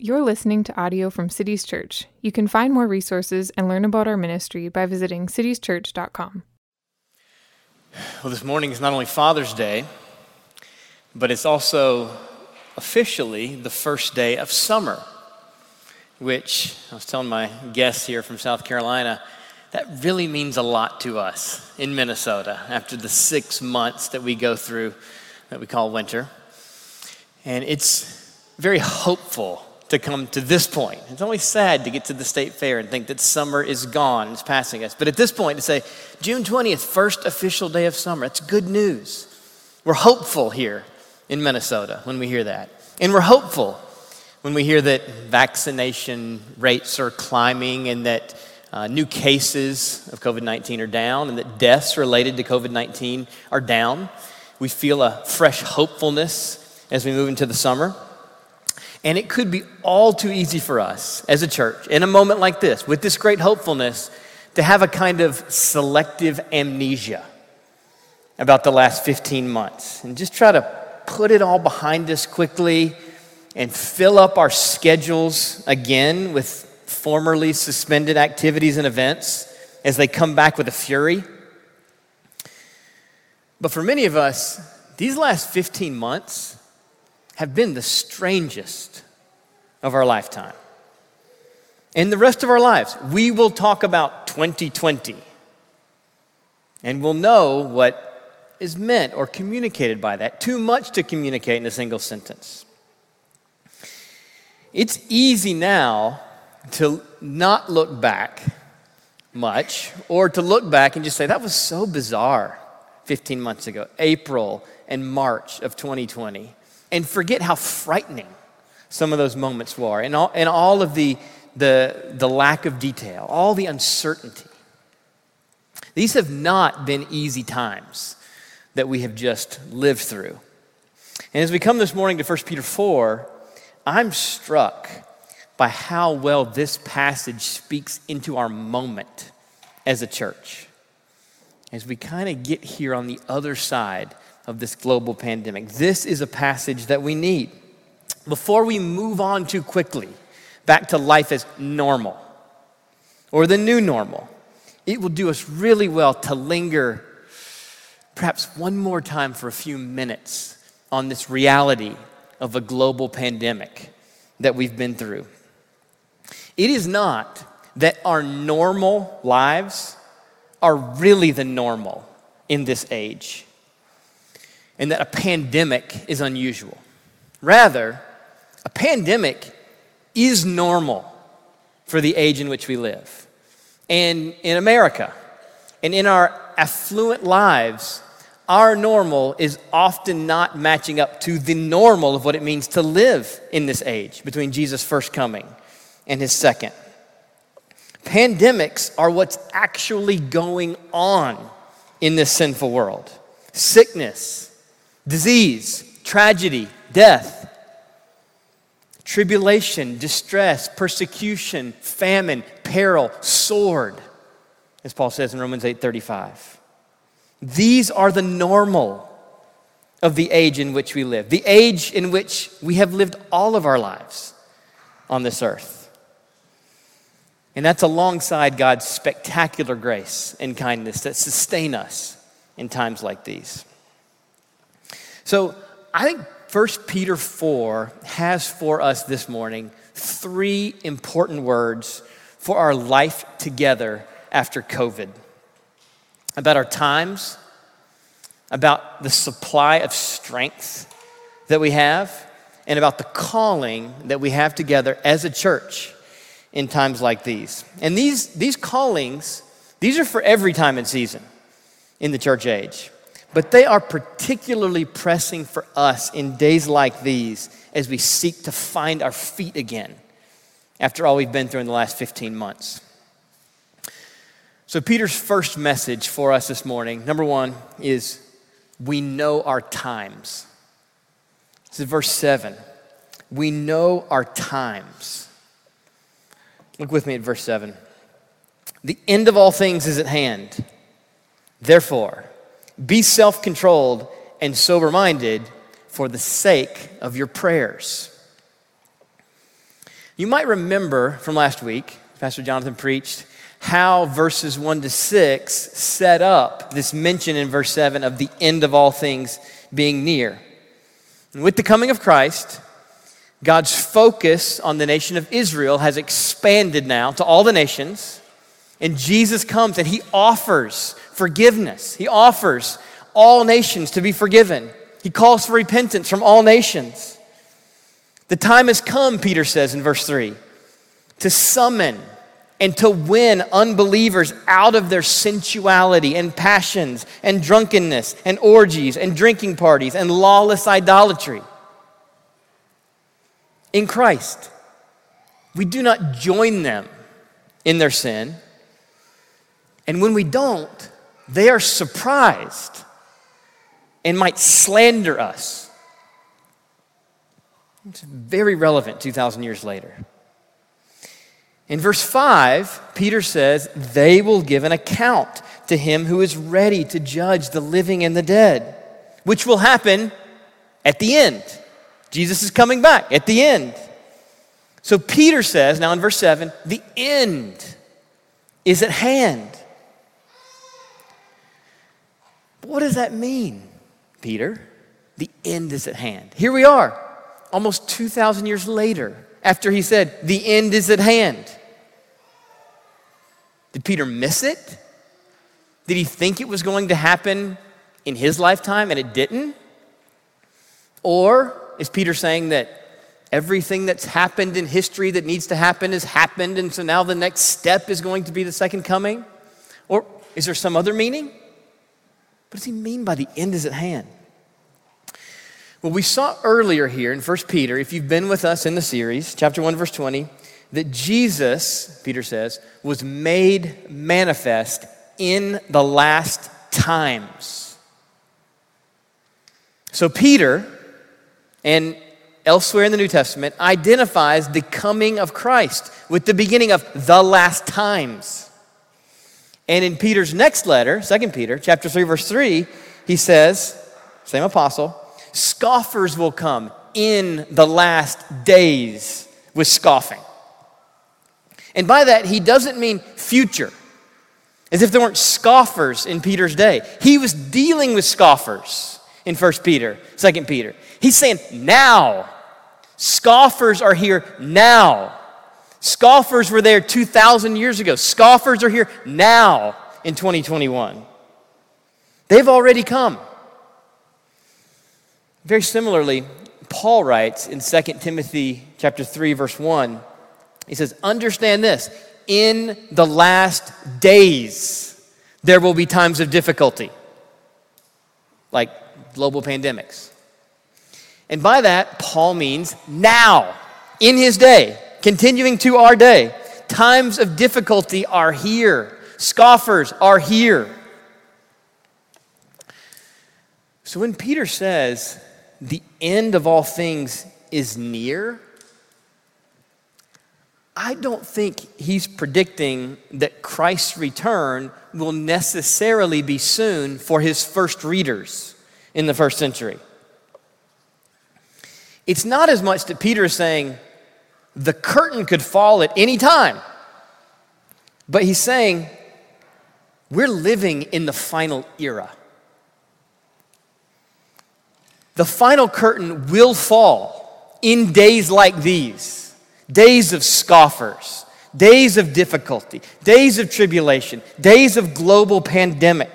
You're listening to audio from Cities Church. You can find more resources and learn about our ministry by visiting citieschurch.com. Well, this morning is not only Father's Day, but it's also officially the first day of summer, which I was telling my guests here from South Carolina, that really means a lot to us in Minnesota after the 6 months that we go through that we call winter. And it's very hopeful to come to this point. It's always sad to get to the state fair and think that summer is gone, it's passing us. But at this point, to say, June 20th, first official day of summer, that's good news. We're hopeful here in Minnesota when we hear that. And we're hopeful when we hear that vaccination rates are climbing and that new cases of COVID-19 are down and that deaths related to COVID-19 are down. We feel a fresh hopefulness as we move into the summer. And it could be all too easy for us as a church in a moment like this, with this great hopefulness, to have a kind of selective amnesia about the last 15 months and just try to put it all behind us quickly and fill up our schedules again with formerly suspended activities and events as they come back with a fury. But for many of us, these last 15 months have been the strangest of our lifetime. In the rest of our lives, we will talk about 2020, and we'll know what is meant or communicated by that. Too much to communicate in a single sentence. It's easy now to not look back much, or to look back and just say, that was so bizarre 15 months ago, April and March of 2020. And forget how frightening some of those moments were, and all of the lack of detail, all the uncertainty. These have not been easy times that we have just lived through. And as we come this morning to 1 Peter 4, I'm struck by how well this passage speaks into our moment as a church, as we kind of get here on the other side of this global pandemic. This is a passage that we need. Before we move on too quickly back to life as normal or the new normal, it will do us really well to linger perhaps one more time for a few minutes on this reality of a global pandemic that we've been through. It is not that our normal lives are really the normal in this age, and that a pandemic is unusual. Rather, a pandemic is normal for the age in which we live. And in America, and in our affluent lives, our normal is often not matching up to the normal of what it means to live in this age between Jesus' first coming and his second. Pandemics are what's actually going on in this sinful world. Sickness, disease, tragedy, death, tribulation, distress, persecution, famine, peril, sword, as Paul says in Romans 8:35. These are the normal of the age in which we live, the age in which we have lived all of our lives on this earth. And that's alongside God's spectacular grace and kindness that sustain us in times like these. So I think 1 Peter 4 has for us this morning three important words for our life together after COVID, about our times, about the supply of strength that we have, and about the calling that we have together as a church in times like these. And these callings, these are for every time and season in the church age. But they are particularly pressing for us in days like these as we seek to find our feet again after all we've been through in the last 15 months. So Peter's first message for us this morning, number one, is we know our times. This is verse 7. We know our times. Look with me at verse 7. The end of all things is at hand. Therefore, be self-controlled and sober-minded for the sake of your prayers. You might remember from last week, Pastor Jonathan preached, how verses 1 to 6 set up this mention in verse 7 of the end of all things being near. And with the coming of Christ, God's focus on the nation of Israel has expanded now to all the nations, and Jesus comes and he offers forgiveness. He offers all nations to be forgiven. He calls for repentance from all nations. The time has come, Peter says in verse 3, to summon and to win unbelievers out of their sensuality and passions and drunkenness and orgies and drinking parties and lawless idolatry. In Christ, we do not join them in their sin. And when we don't, they are surprised and might slander us. It's very relevant 2,000 years later. In verse 5, Peter says, they will give an account to him who is ready to judge the living and the dead, which will happen at the end. Jesus is coming back at the end. So Peter says, now in verse 7, the end is at hand. But what does that mean, Peter? The end is at hand. Here we are, almost 2,000 years later, after he said, the end is at hand. Did Peter miss it? Did he think it was going to happen in his lifetime and it didn't? Or is Peter saying that everything that's happened in history that needs to happen has happened, and so now the next step is going to be the second coming? Or is there some other meaning? What does he mean by the end is at hand? Well, we saw earlier here in 1 Peter, if you've been with us in the series, chapter 1, verse 20, that Jesus, Peter says, was made manifest in the last times. So Peter, and elsewhere in the New Testament, identifies the coming of Christ with the beginning of the last times. And in Peter's next letter, 2 Peter, chapter 3, verse 3, he says, same apostle, scoffers will come in the last days with scoffing. And by that, he doesn't mean future, as if there weren't scoffers in Peter's day. He was dealing with scoffers in 1 Peter, 2 Peter. He's saying now. Scoffers are here now. Scoffers were there 2,000 years ago. Scoffers are here now in 2021. They've already come. Very similarly, Paul writes in 2 Timothy chapter 3, verse 1, he says, understand this, in the last days there will be times of difficulty. Like global pandemics. And by that, Paul means now, in his day, continuing to our day. Times of difficulty are here. Scoffers are here. So when Peter says the end of all things is near, I don't think he's predicting that Christ's return will necessarily be soon for his first readers in the first century. It's not as much that Peter is saying the curtain could fall at any time, but he's saying we're living in the final era. The final curtain will fall in days like these, days of scoffers, days of difficulty, days of tribulation, days of global pandemic.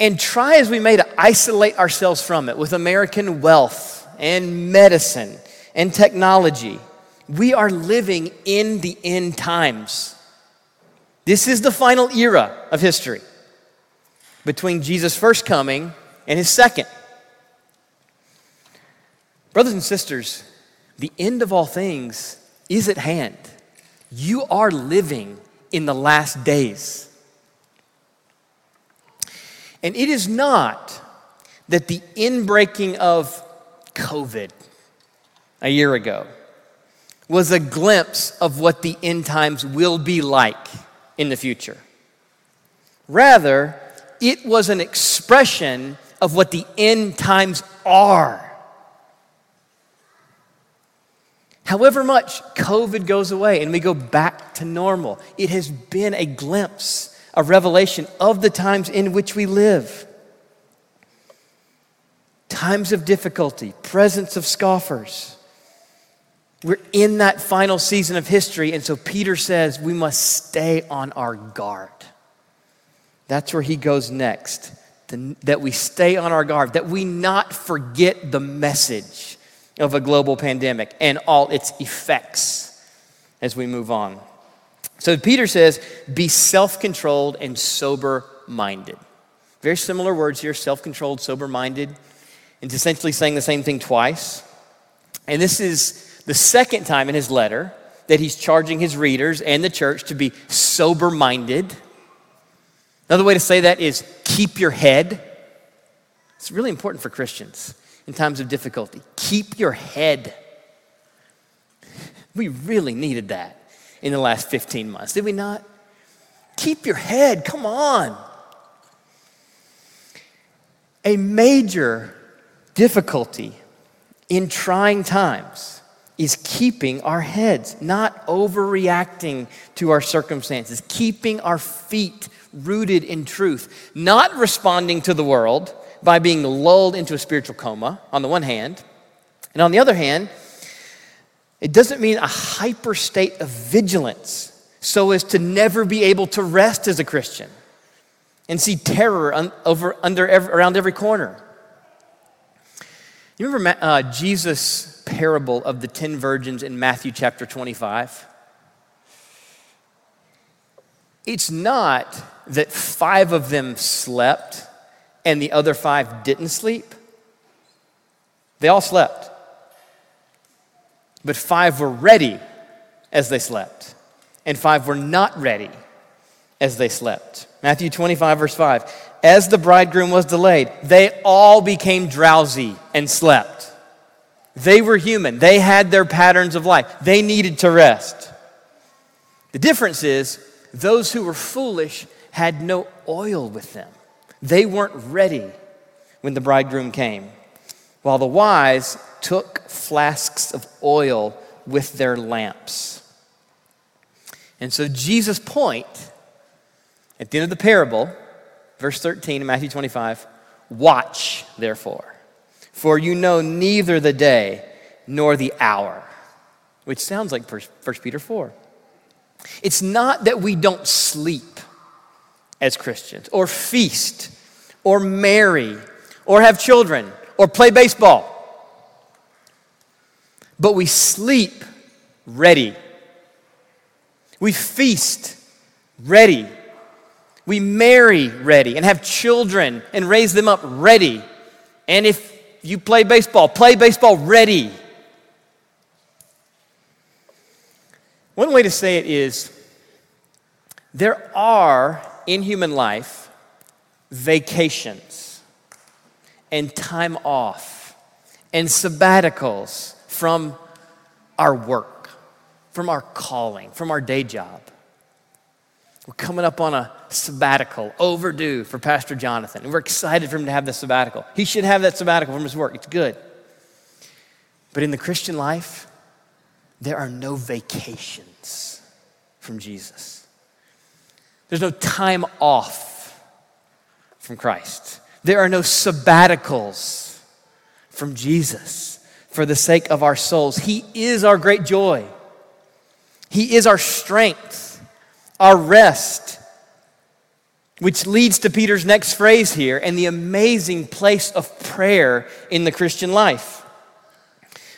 And try as we may to isolate ourselves from it with American wealth and medicine and technology, we are living in the end times. This is the final era of history between Jesus' first coming and his second. Brothers and sisters, the end of all things is at hand. You are living in the last days. And it is not that the inbreaking of COVID a year ago was a glimpse of what the end times will be like in the future. Rather, it was an expression of what the end times are. However much COVID goes away and we go back to normal, it has been a glimpse, a revelation of the times in which we live. Times of difficulty, presence of scoffers. We're in that final season of history, and so Peter says we must stay on our guard. That's where he goes next, that we stay on our guard, that we not forget the message of a global pandemic and all its effects as we move on. So Peter says, be self-controlled and sober-minded. Very similar words here, self-controlled, sober-minded. It's essentially saying the same thing twice. And this is the second time in his letter that he's charging his readers and the church to be sober-minded. Another way to say that is keep your head. It's really important for Christians in times of difficulty. Keep your head. We really needed that in the last 15 months, did we not? Keep your head, come on. A major difficulty in trying times is keeping our heads, not overreacting to our circumstances, keeping our feet rooted in truth, not responding to the world by being lulled into a spiritual coma, on the one hand, and on the other hand, it doesn't mean a hyper state of vigilance so as to never be able to rest as a Christian and see terror around every corner. You remember Jesus' parable of the 10 virgins in Matthew chapter 25? It's not that 5 of them slept and the other 5 didn't sleep. They all slept. But 5 were ready as they slept, and 5 were not ready as they slept. Matthew 25, verse 5. As the bridegroom was delayed, they all became drowsy and slept. They were human. They had their patterns of life. They needed to rest. The difference is those who were foolish had no oil with them. They weren't ready when the bridegroom came, while the wise took flasks of oil with their lamps. And so Jesus' point at the end of the parable, verse 13 in Matthew 25, watch therefore, for you know neither the day nor the hour, which sounds like 1 Peter 4. It's not that we don't sleep as Christians, or feast, or marry, or have children, or play baseball. But we sleep ready. We feast ready. We marry ready and have children and raise them up ready. And if you play baseball ready. One way to say it is there are in human life vacations and time off and sabbaticals from our work, from our calling, from our day job. We're coming up on a sabbatical, overdue for Pastor Jonathan, and we're excited for him to have the sabbatical. He should have that sabbatical from his work. It's good. But in the Christian life, there are no vacations from Jesus. There's no time off from Christ. There are no sabbaticals from Jesus. For the sake of our souls, he is our great joy. He is our strength, our rest, which leads to Peter's next phrase here and the amazing place of prayer in the Christian life.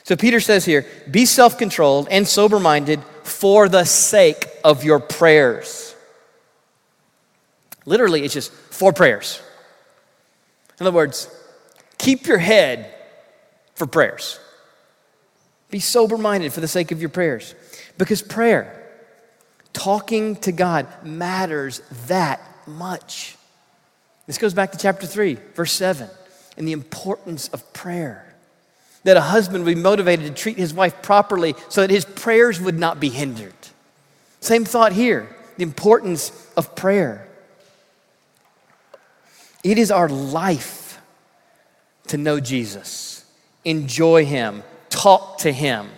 So Peter says here, be self-controlled and sober-minded for the sake of your prayers. Literally, it's just 4 prayers. In other words, keep your head for prayers. Be sober-minded for the sake of your prayers. Because prayer, talking to God, matters that much. This goes back to chapter 3, verse 7, and the importance of prayer. That a husband would be motivated to treat his wife properly so that his prayers would not be hindered. Same thought here, the importance of prayer. It is our life to know Jesus, enjoy him, talk to him,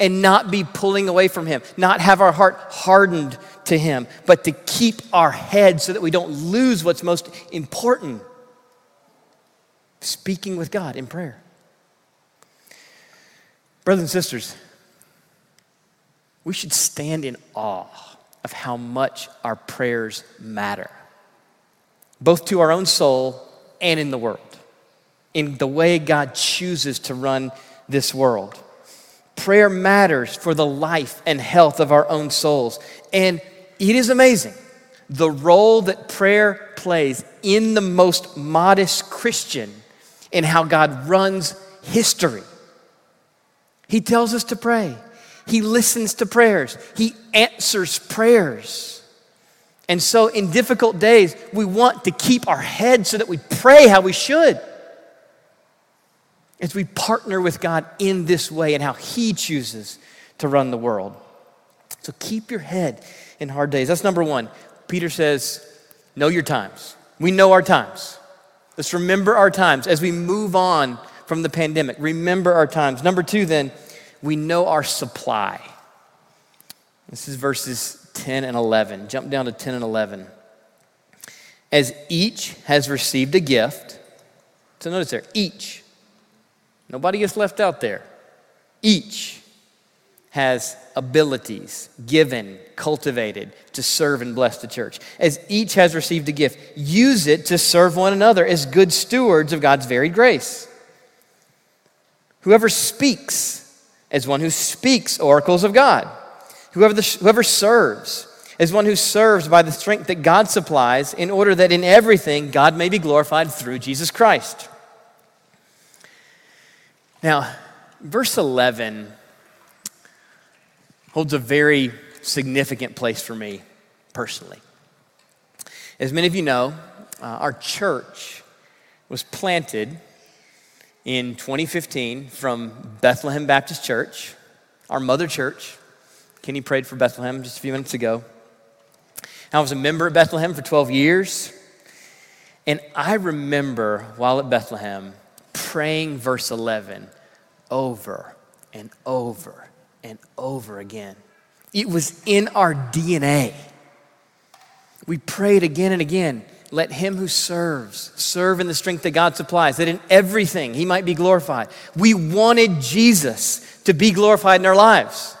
and not be pulling away from him, not have our heart hardened to him, but to keep our head so that we don't lose what's most important, speaking with God in prayer. Brothers and sisters, we should stand in awe of how much our prayers matter, both to our own soul and in the world, in the way God chooses to run this world. Prayer matters for the life and health of our own souls. And it is amazing the role that prayer plays in the most modest Christian in how God runs history. He tells us to pray. He listens to prayers. He answers prayers. And so in difficult days, we want to keep our heads so that we pray how we should, as we partner with God in this way and how he chooses to run the world. So keep your head in hard days. That's number one. Peter says, know your times. We know our times. Let's remember our times as we move on from the pandemic. Remember our times. Number two then, we know our supply. This is verses 10 and 11. Jump down to 10 and 11. As each has received a gift, so notice there, each. Nobody gets left out there. Each has abilities given, cultivated to serve and bless the church. As each has received a gift, use it to serve one another as good stewards of God's varied grace. Whoever speaks, as one who speaks oracles of God. Whoever serves, as one who serves by the strength that God supplies, in order that in everything God may be glorified through Jesus Christ. Now, verse 11 holds a very significant place for me personally. As many of you know, our church was planted in 2015 from Bethlehem Baptist Church, our mother church. Kenny prayed for Bethlehem just a few minutes ago. I was a member at Bethlehem for 12 years, and I remember while at Bethlehem praying verse 11 over and over and over again. It was in our DNA. We prayed again and again. Let him who serves, serve in the strength that God supplies, that in everything he might be glorified. We wanted Jesus to be glorified in our lives.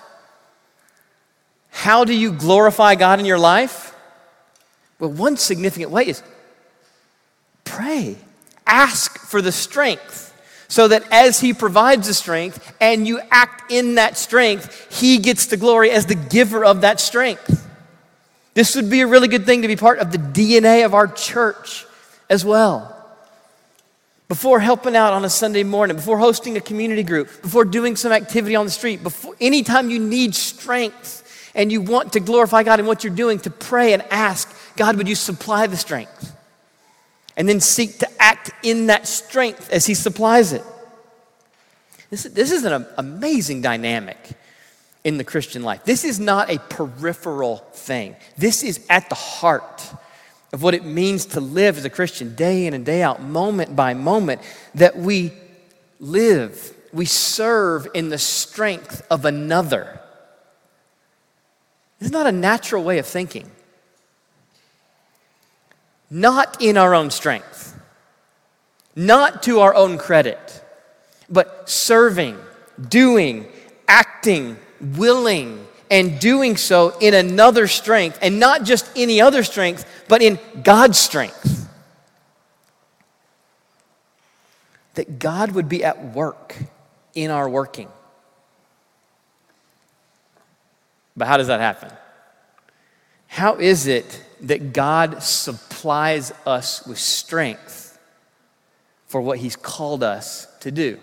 How do you glorify God in your life? Well, one significant way is pray. Ask for the strength so that as he provides the strength and you act in that strength, he gets the glory as the giver of that strength. This would be a really good thing to be part of the DNA of our church as well. Before helping out on a Sunday morning, before hosting a community group, before doing some activity on the street, before anytime you need strength and you want to glorify God in what you're doing, to pray and ask, God, would you supply the strength? And then seek to act in that strength as he supplies it. This is an amazing dynamic in the Christian life. This is not a peripheral thing. This is at the heart of what it means to live as a Christian day in and day out, moment by moment, that we live, we serve in the strength of another. This is not a natural way of thinking. Not in our own strength, not to our own credit, but serving, doing, acting, willing, and doing so in another's strength, and not just any other strength, but in God's strength. That God would be at work in our working. But how does that happen? How is it that God supplies us with strength for what he's called us to do?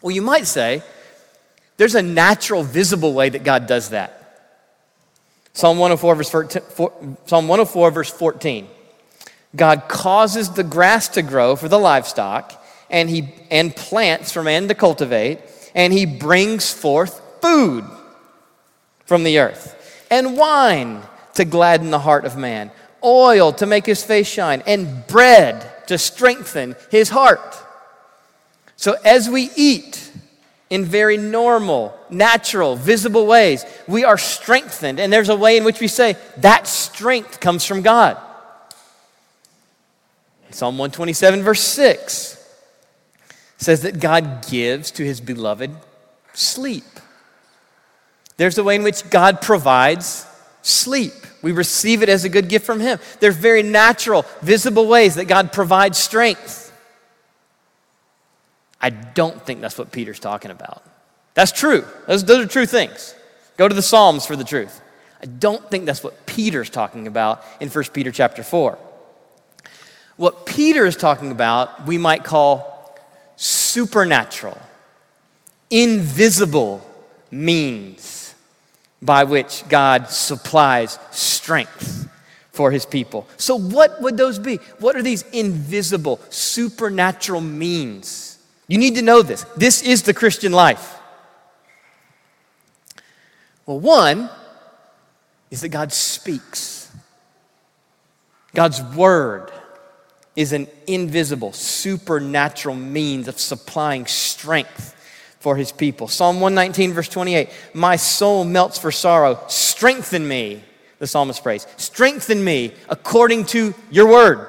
Well, you might say, there's a natural, visible way that God does that. Psalm 104, verse 14. God causes the grass to grow for the livestock, and plants for man to cultivate, and he brings forth food from the earth, and wine to gladden the heart of man, oil to make his face shine, and bread to strengthen his heart. So as we eat in very normal, natural, visible ways. We are strengthened, and there's a way in which we say that strength comes from God. Psalm 127, verse 6 says that God gives to his beloved sleep. There's a way in which God provides sleep. We receive it as a good gift from him. There's very natural, visible ways that God provides strength. I don't think that's what Peter's talking about. That's true. Those are true things. Go to the Psalms for the truth. I don't think that's what Peter's talking about in 1 Peter chapter 4. What Peter is talking about, we might call supernatural, invisible means by which God supplies strength for his people. So what would those be? What are these invisible, supernatural means? You need to know this. This is the Christian life. Well, one is that God speaks. God's word is an invisible, supernatural means of supplying strength for his people. Psalm 119, verse 28, my soul melts for sorrow. Strengthen me, the psalmist prays. Strengthen me according to your word.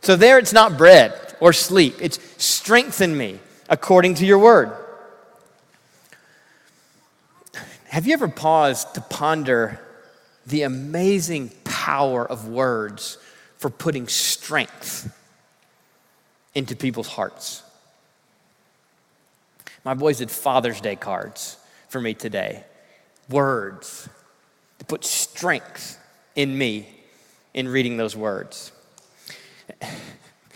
So there it's not bread or sleep. It's strengthen me according to your word. Have you ever paused to ponder the amazing power of words for putting strength into people's hearts? My boys did Father's Day cards for me today. Words to put strength in me in reading those words.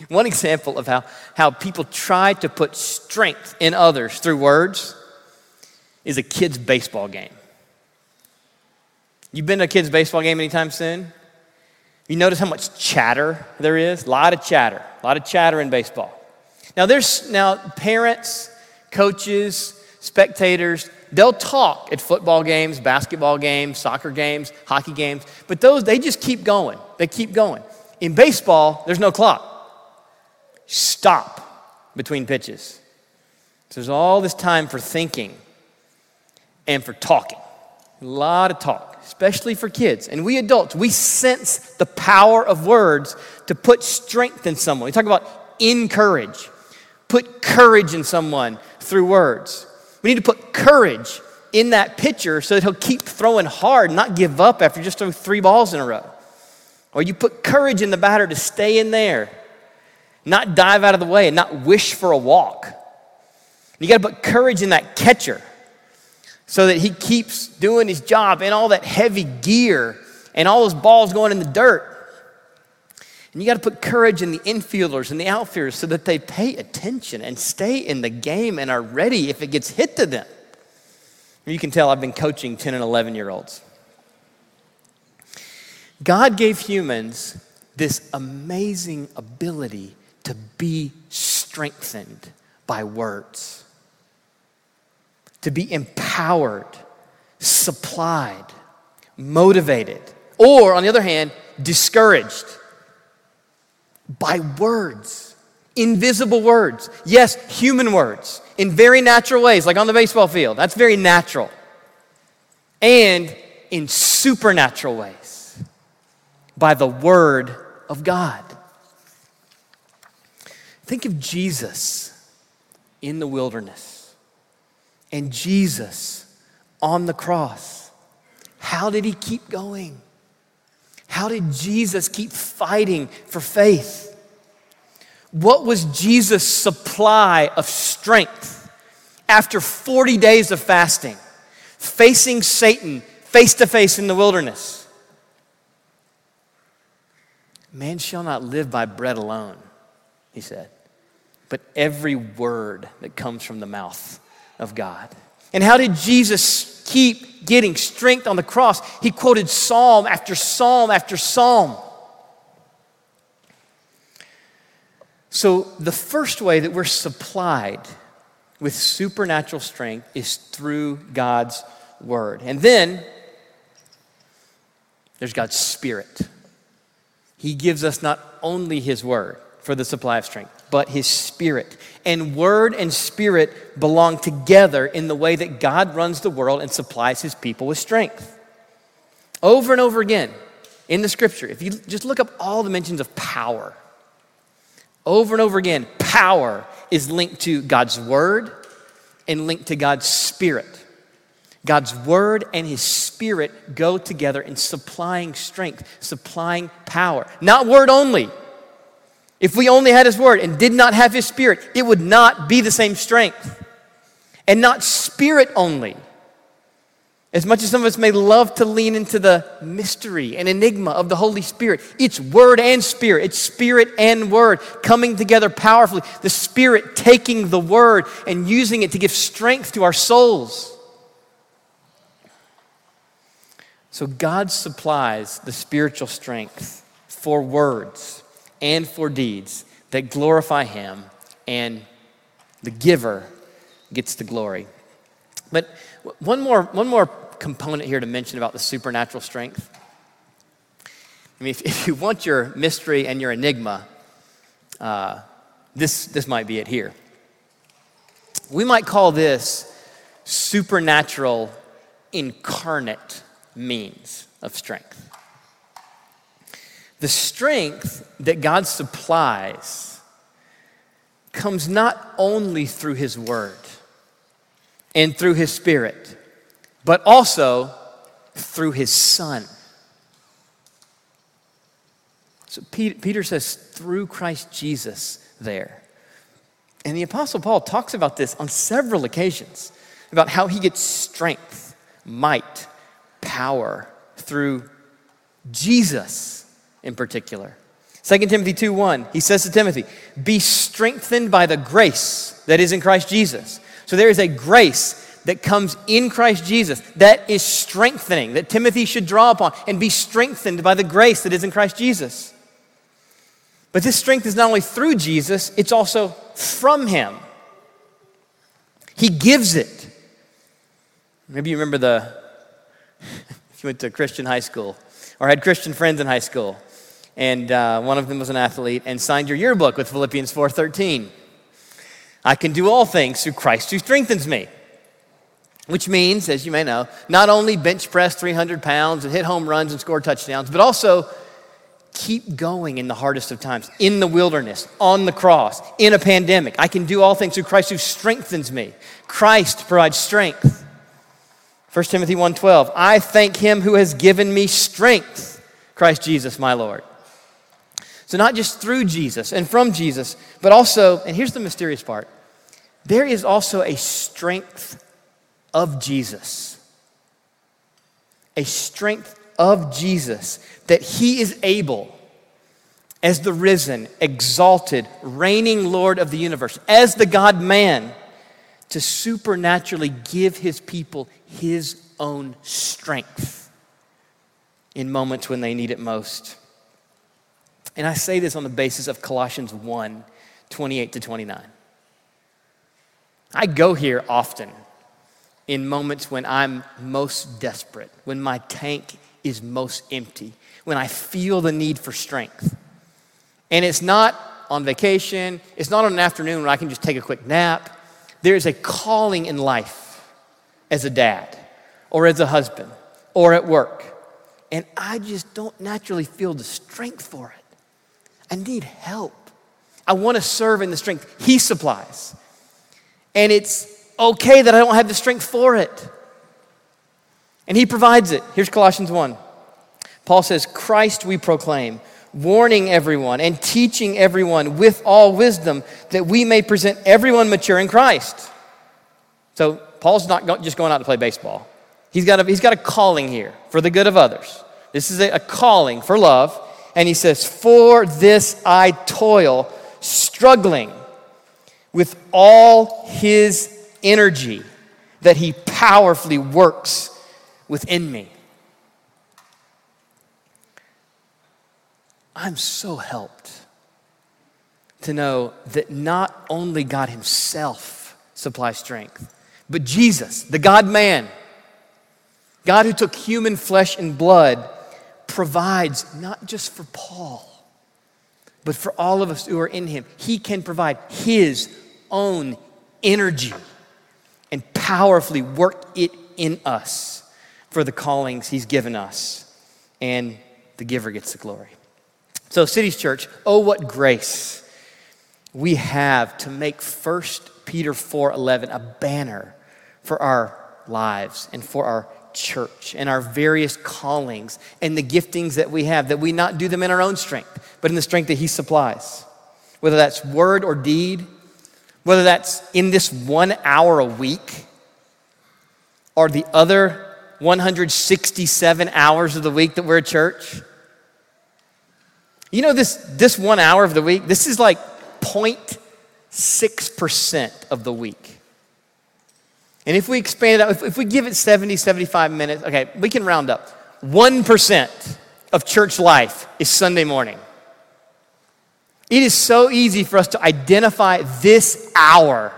One example of how people try to put strength in others through words is a kid's baseball game. You've been to a kid's baseball game anytime soon? You notice how much chatter there is? A lot of chatter in baseball. Now parents, coaches, spectators, they'll talk at football games, basketball games, soccer games, hockey games, but those, they just keep going. They keep going. In baseball, there's no clock. Stop between pitches. So there's all this time for thinking and for talking. A lot of talk, especially for kids. And we adults, we sense the power of words to put strength in someone. We talk about encourage. Put courage in someone through words. We need to put courage in that pitcher so that he'll keep throwing hard, not give up after just throwing 3 balls in a row. Or you put courage in the batter to stay in there, not dive out of the way, and not wish for a walk. And you got to put courage in that catcher so that he keeps doing his job in all that heavy gear and all those balls going in the dirt. And you got to put courage in the infielders and the outfielders so that they pay attention and stay in the game and are ready if it gets hit to them. You can tell I've been coaching 10 and 11-year-olds. God gave humans this amazing ability to be strengthened by words, to be empowered, supplied, motivated, or on the other hand, discouraged by words, invisible words. Yes, human words in very natural ways, like on the baseball field. That's very natural. And in supernatural ways, by the word of God. Think of Jesus in the wilderness and Jesus on the cross. How did he keep going? How did Jesus keep fighting for faith? What was Jesus' supply of strength after 40 days of fasting, facing Satan face to face in the wilderness? Man shall not live by bread alone, he said, but every word that comes from the mouth of God. And how did Jesus keep getting strength on the cross? He quoted psalm after psalm after psalm. So the first way that we're supplied with supernatural strength is through God's word. And then there's God's Spirit. He gives us not only his word for the supply of strength, but his Spirit. And Word and Spirit belong together in the way that God runs the world and supplies his people with strength. Over and over again in the Scripture, if you just look up all the mentions of power, over and over again, power is linked to God's Word and linked to God's Spirit. God's Word and his Spirit go together in supplying strength, supplying power. Not Word only. If we only had his Word and did not have his Spirit, it would not be the same strength. And not Spirit only. As much as some of us may love to lean into the mystery and enigma of the Holy Spirit, it's Word and Spirit. It's Spirit and Word coming together powerfully. The Spirit taking the Word and using it to give strength to our souls. So God supplies the spiritual strength for words and for deeds that glorify him, and the giver gets the glory. But one more component here to mention about the supernatural strength. I mean, if you want your mystery and your enigma, this might be it here. We might call this supernatural incarnate means of strength. The strength that God supplies comes not only through his Word and through his Spirit, but also through his Son. So Peter says, through Christ Jesus there. And the Apostle Paul talks about this on several occasions, about how he gets strength, might, power through Jesus in particular. 2 Timothy 2:1, he says to Timothy, be strengthened by the grace that is in Christ Jesus. So there is a grace that comes in Christ Jesus that is strengthening, that Timothy should draw upon and be strengthened by the grace that is in Christ Jesus. But this strength is not only through Jesus, it's also from him. He gives it. Maybe you remember if you went to Christian high school or had Christian friends in high school, and one of them was an athlete and signed your yearbook with Philippians 4:13. I can do all things through Christ who strengthens me, which means, as you may know, not only bench press 300 pounds and hit home runs and score touchdowns, but also keep going in the hardest of times, in the wilderness, on the cross, in a pandemic. I can do all things through Christ who strengthens me. Christ provides strength. 1 Timothy 1:12, I thank him who has given me strength, Christ Jesus my Lord. So not just through Jesus and from Jesus, but also, and here's the mysterious part, there is also a strength of Jesus. A strength of Jesus that he is able, as the risen, exalted, reigning Lord of the universe, as the God-man, to supernaturally give his people his own strength in moments when they need it most. And I say this on the basis of Colossians 1, 28 to 29. I go here often in moments when I'm most desperate, when my tank is most empty, when I feel the need for strength. And it's not on vacation, it's not on an afternoon where I can just take a quick nap. There is a calling in life as a dad or as a husband or at work. And I just don't naturally feel the strength for it. I need help. I want to serve in the strength he supplies. And it's okay that I don't have the strength for it. And he provides it. Here's Colossians 1. Paul says, Christ we proclaim, warning everyone and teaching everyone with all wisdom, that we may present everyone mature in Christ. So Paul's not just going out to play baseball. He's got a calling here for the good of others. This is a calling for love. And he says, for this I toil, struggling with all his energy that he powerfully works within me. I'm so helped to know that not only God himself supplies strength, but Jesus, the God-man, God who took human flesh and blood, provides not just for Paul, But for all of us who are in him, he can provide his own energy and powerfully work it in us for the callings he's given us. And the giver gets the glory. So Cities Church, oh, what grace we have to make 1 Peter 4:11 a banner for our lives and for our church and our various callings and the giftings that we have, that we not do them in our own strength, but in the strength that he supplies, whether that's word or deed, whether that's in this 1 hour a week or the other 167 hours of the week that we're at church. You know, this 1 hour of the week, this is like 0.6% of the week. And if we expand it out, if we give it 70, 75 minutes, okay, we can round up. 1% of church life is Sunday morning. It is so easy for us to identify this hour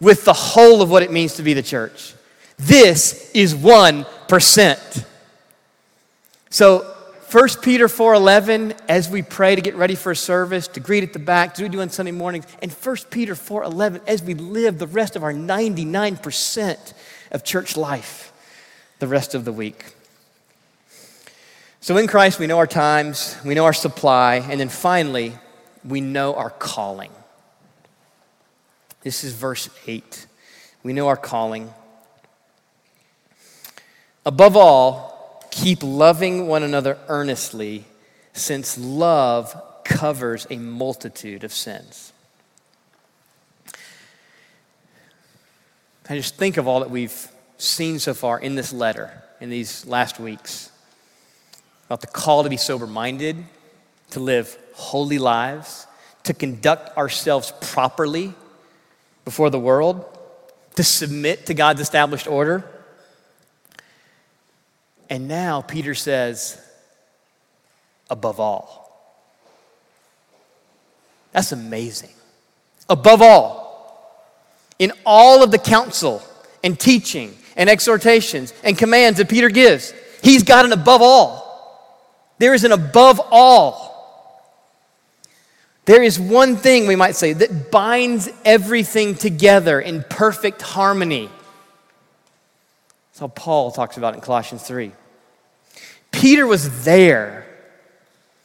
with the whole of what it means to be the church. This is 1%. So 1 Peter 4:11, as we pray to get ready for a service, to greet at the back, to do on Sunday mornings, and 1 Peter 4:11, as we live the rest of our 99% of church life the rest of the week. So in Christ, we know our times, we know our supply, and then finally, we know our calling. This is verse 8. We know our calling. Above all, keep loving one another earnestly, since love covers a multitude of sins. I just think of all that we've seen so far in this letter, in these last weeks, about the call to be sober-minded, to live holy lives, to conduct ourselves properly before the world, to submit to God's established order. And now Peter says, above all. That's amazing. Above all, in all of the counsel and teaching and exhortations and commands that Peter gives, he's got an above all. There is an above all. There is one thing, we might say, that binds everything together in perfect harmony. That's how Paul talks about it in Colossians 3. Peter was there.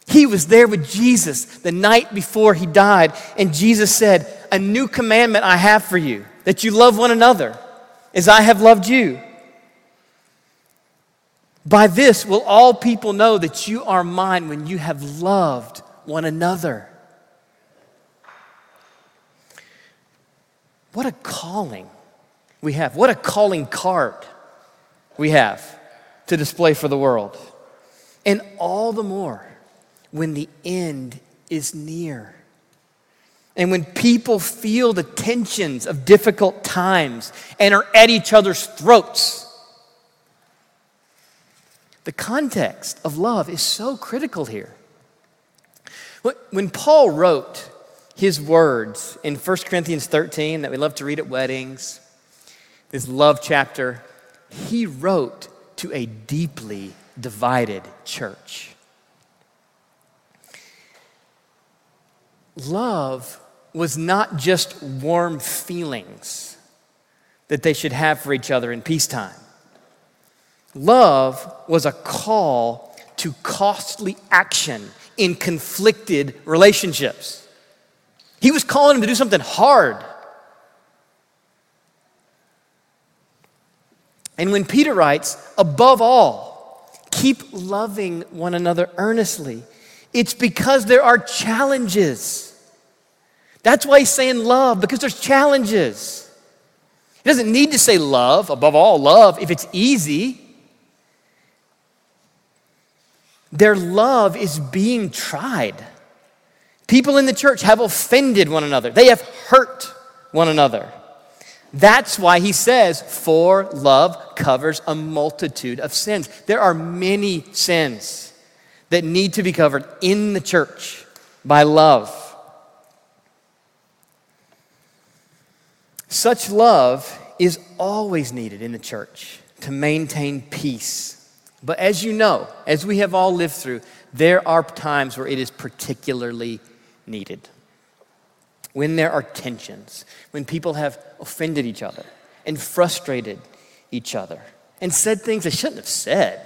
He was there with Jesus the night before he died. And Jesus said, a new commandment I have for you, that you love one another as I have loved you. By this will all people know that you are mine, when you have loved one another. What a calling we have. What a calling card we have to display for the world. And all the more when the end is near. And when people feel the tensions of difficult times and are at each other's throats. The context of love is so critical here. When Paul wrote his words in 1 Corinthians 13 that we love to read at weddings, this love chapter, he wrote to a deeply divided church. Love was not just warm feelings that they should have for each other in peacetime. Love was a call to costly action in conflicted relationships. He was calling them to do something hard. And when Peter writes, above all, keep loving one another earnestly, it's because there are challenges. That's why he's saying love, because there's challenges. He doesn't need to say love, above all love, if it's easy. Their love is being tried. People in the church have offended one another. They have hurt one another. That's why he says, for love covers a multitude of sins. There are many sins that need to be covered in the church by love. Such love is always needed in the church to maintain peace. But as you know, as we have all lived through, there are times where it is particularly needed. When there are tensions, when people have offended each other and frustrated each other and said things they shouldn't have said,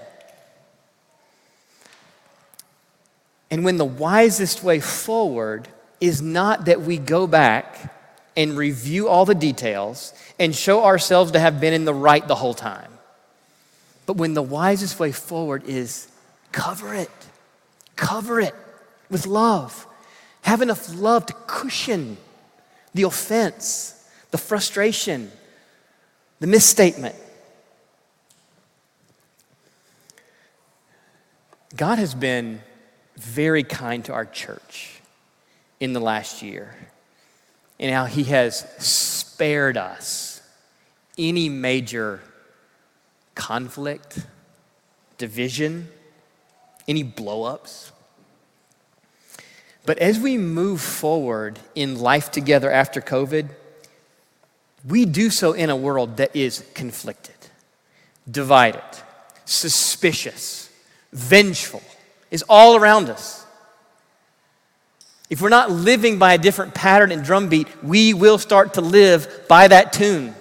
and when the wisest way forward is not that we go back and review all the details and show ourselves to have been in the right the whole time, but when the wisest way forward is cover it with love. Have enough love to cushion the offense, the frustration, the misstatement. God has been very kind to our church in the last year, and how he has spared us any major conflict, division, any blow-ups. But as we move forward in life together after COVID, we do so in a world that is conflicted, divided, suspicious, vengeful, is all around us. If we're not living by a different pattern and drumbeat, we will start to live by that tune.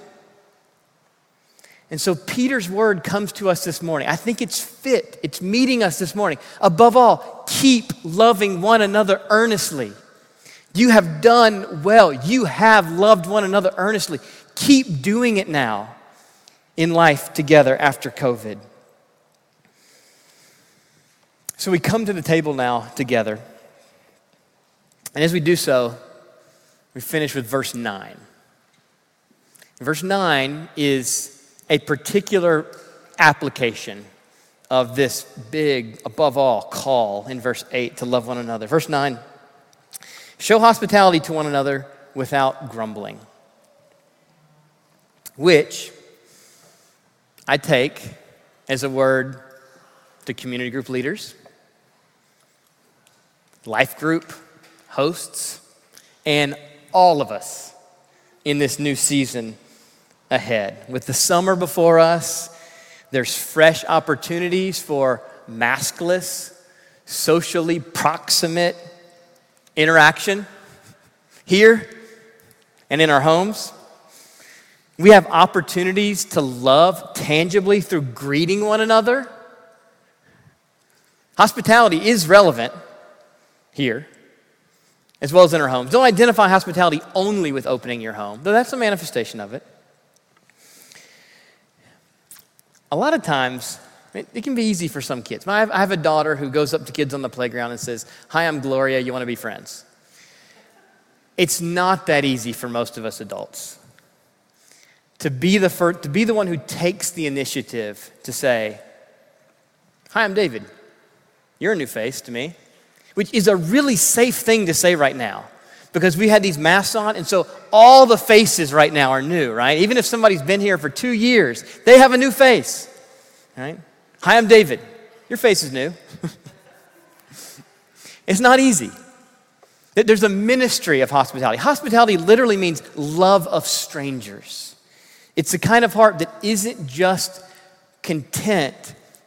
And so Peter's word comes to us this morning. I think it's fit. It's meeting us this morning. Above all, keep loving one another earnestly. You have done well. You have loved one another earnestly. Keep doing it now in life together after COVID. So we come to the table now together. And as we do so, we finish with verse 9. Verse 9 is a particular application of this big, above all, call in verse 8 to love one another. Verse 9, show hospitality to one another without grumbling, which I take as a word to community group leaders, life group hosts, and all of us in this new season ahead. With the summer before us, there's fresh opportunities for maskless, socially proximate interaction here and in our homes. We have opportunities to love tangibly through greeting one another. Hospitality is relevant here as well as in our homes. Don't identify hospitality only with opening your home, though that's a manifestation of it. A lot of times, it can be easy for some kids. I have a daughter who goes up to kids on the playground and says, "Hi, I'm Gloria, you want to be friends?" It's not that easy for most of us adults to be the one who takes the initiative to say, "Hi, I'm David, you're a new face to me," which is a really safe thing to say right now, because we had these masks on, and so all the faces right now are new, right? Even if somebody's been here for 2 years, they have a new face, right? "Hi, I'm David. Your face is new." It's not easy. There's a ministry of hospitality. Hospitality literally means love of strangers. It's the kind of heart that isn't just content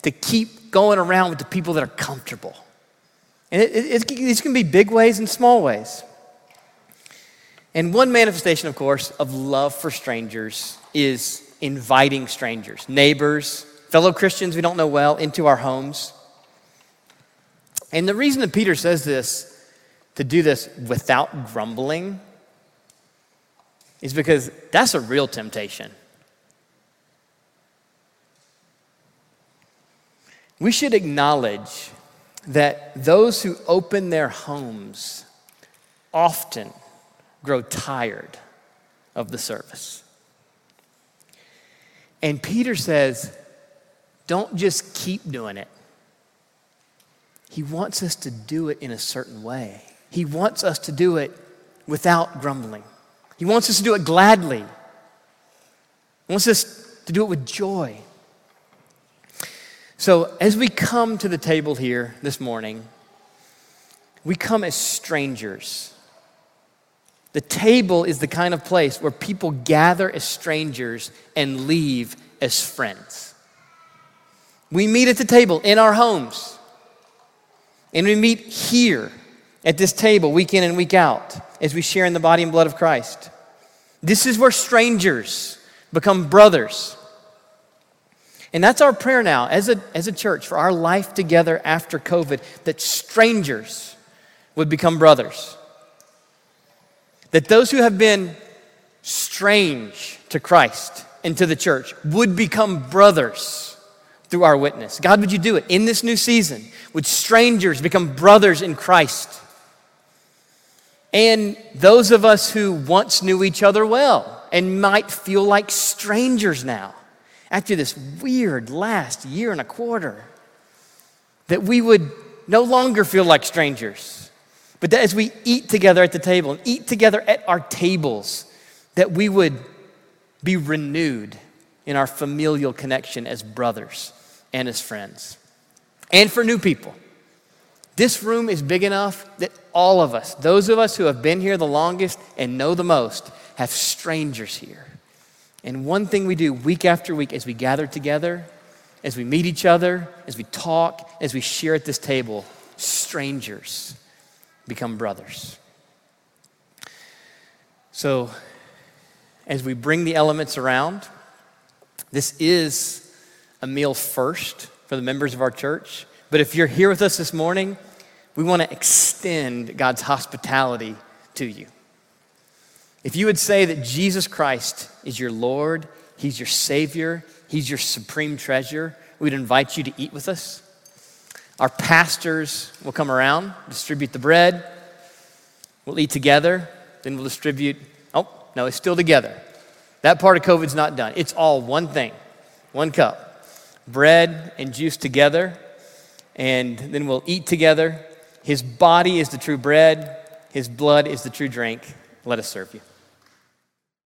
to keep going around with the people that are comfortable. And these can be big ways and small ways. And one manifestation, of course, of love for strangers is inviting strangers, neighbors, fellow Christians we don't know well, into our homes. And the reason that Peter says this, to do this without grumbling, is because that's a real temptation. We should acknowledge that those who open their homes often grow tired of the service. And Peter says, don't just keep doing it. He wants us to do it in a certain way. He wants us to do it without grumbling. He wants us to do it gladly. He wants us to do it with joy. So as we come to the table here this morning, we come as strangers. The table is the kind of place where people gather as strangers and leave as friends. We meet at the table in our homes, and we meet here at this table week in and week out as we share in the body and blood of Christ. This is where strangers become brothers. And that's our prayer now as a church for our life together after COVID, that strangers would become brothers. That those who have been strange to Christ and to the church would become brothers through our witness. God, would you do it in this new season? Would strangers become brothers in Christ? And those of us who once knew each other well and might feel like strangers now, after this weird last year and a quarter, that we would no longer feel like strangers, but that as we eat together at the table and eat together at our tables, that we would be renewed in our familial connection as brothers and as friends. And for new people, this room is big enough that all of us, those of us who have been here the longest and know the most, have strangers here. And one thing we do week after week as we gather together, as we meet each other, as we talk, as we share at this table, strangers become brothers. So as we bring the elements around, this is a meal first for the members of our church. But if you're here with us this morning, we want to extend God's hospitality to you. If you would say that Jesus Christ is your Lord, he's your Savior, he's your supreme treasure, we'd invite you to eat with us. Our pastors will come around, distribute the bread. We'll eat together, then we'll distribute. Oh, no, it's still together. That part of COVID's not done. It's all one thing, one cup, bread and juice together, and then we'll eat together. His body is the true bread. His blood is the true drink. Let us serve you.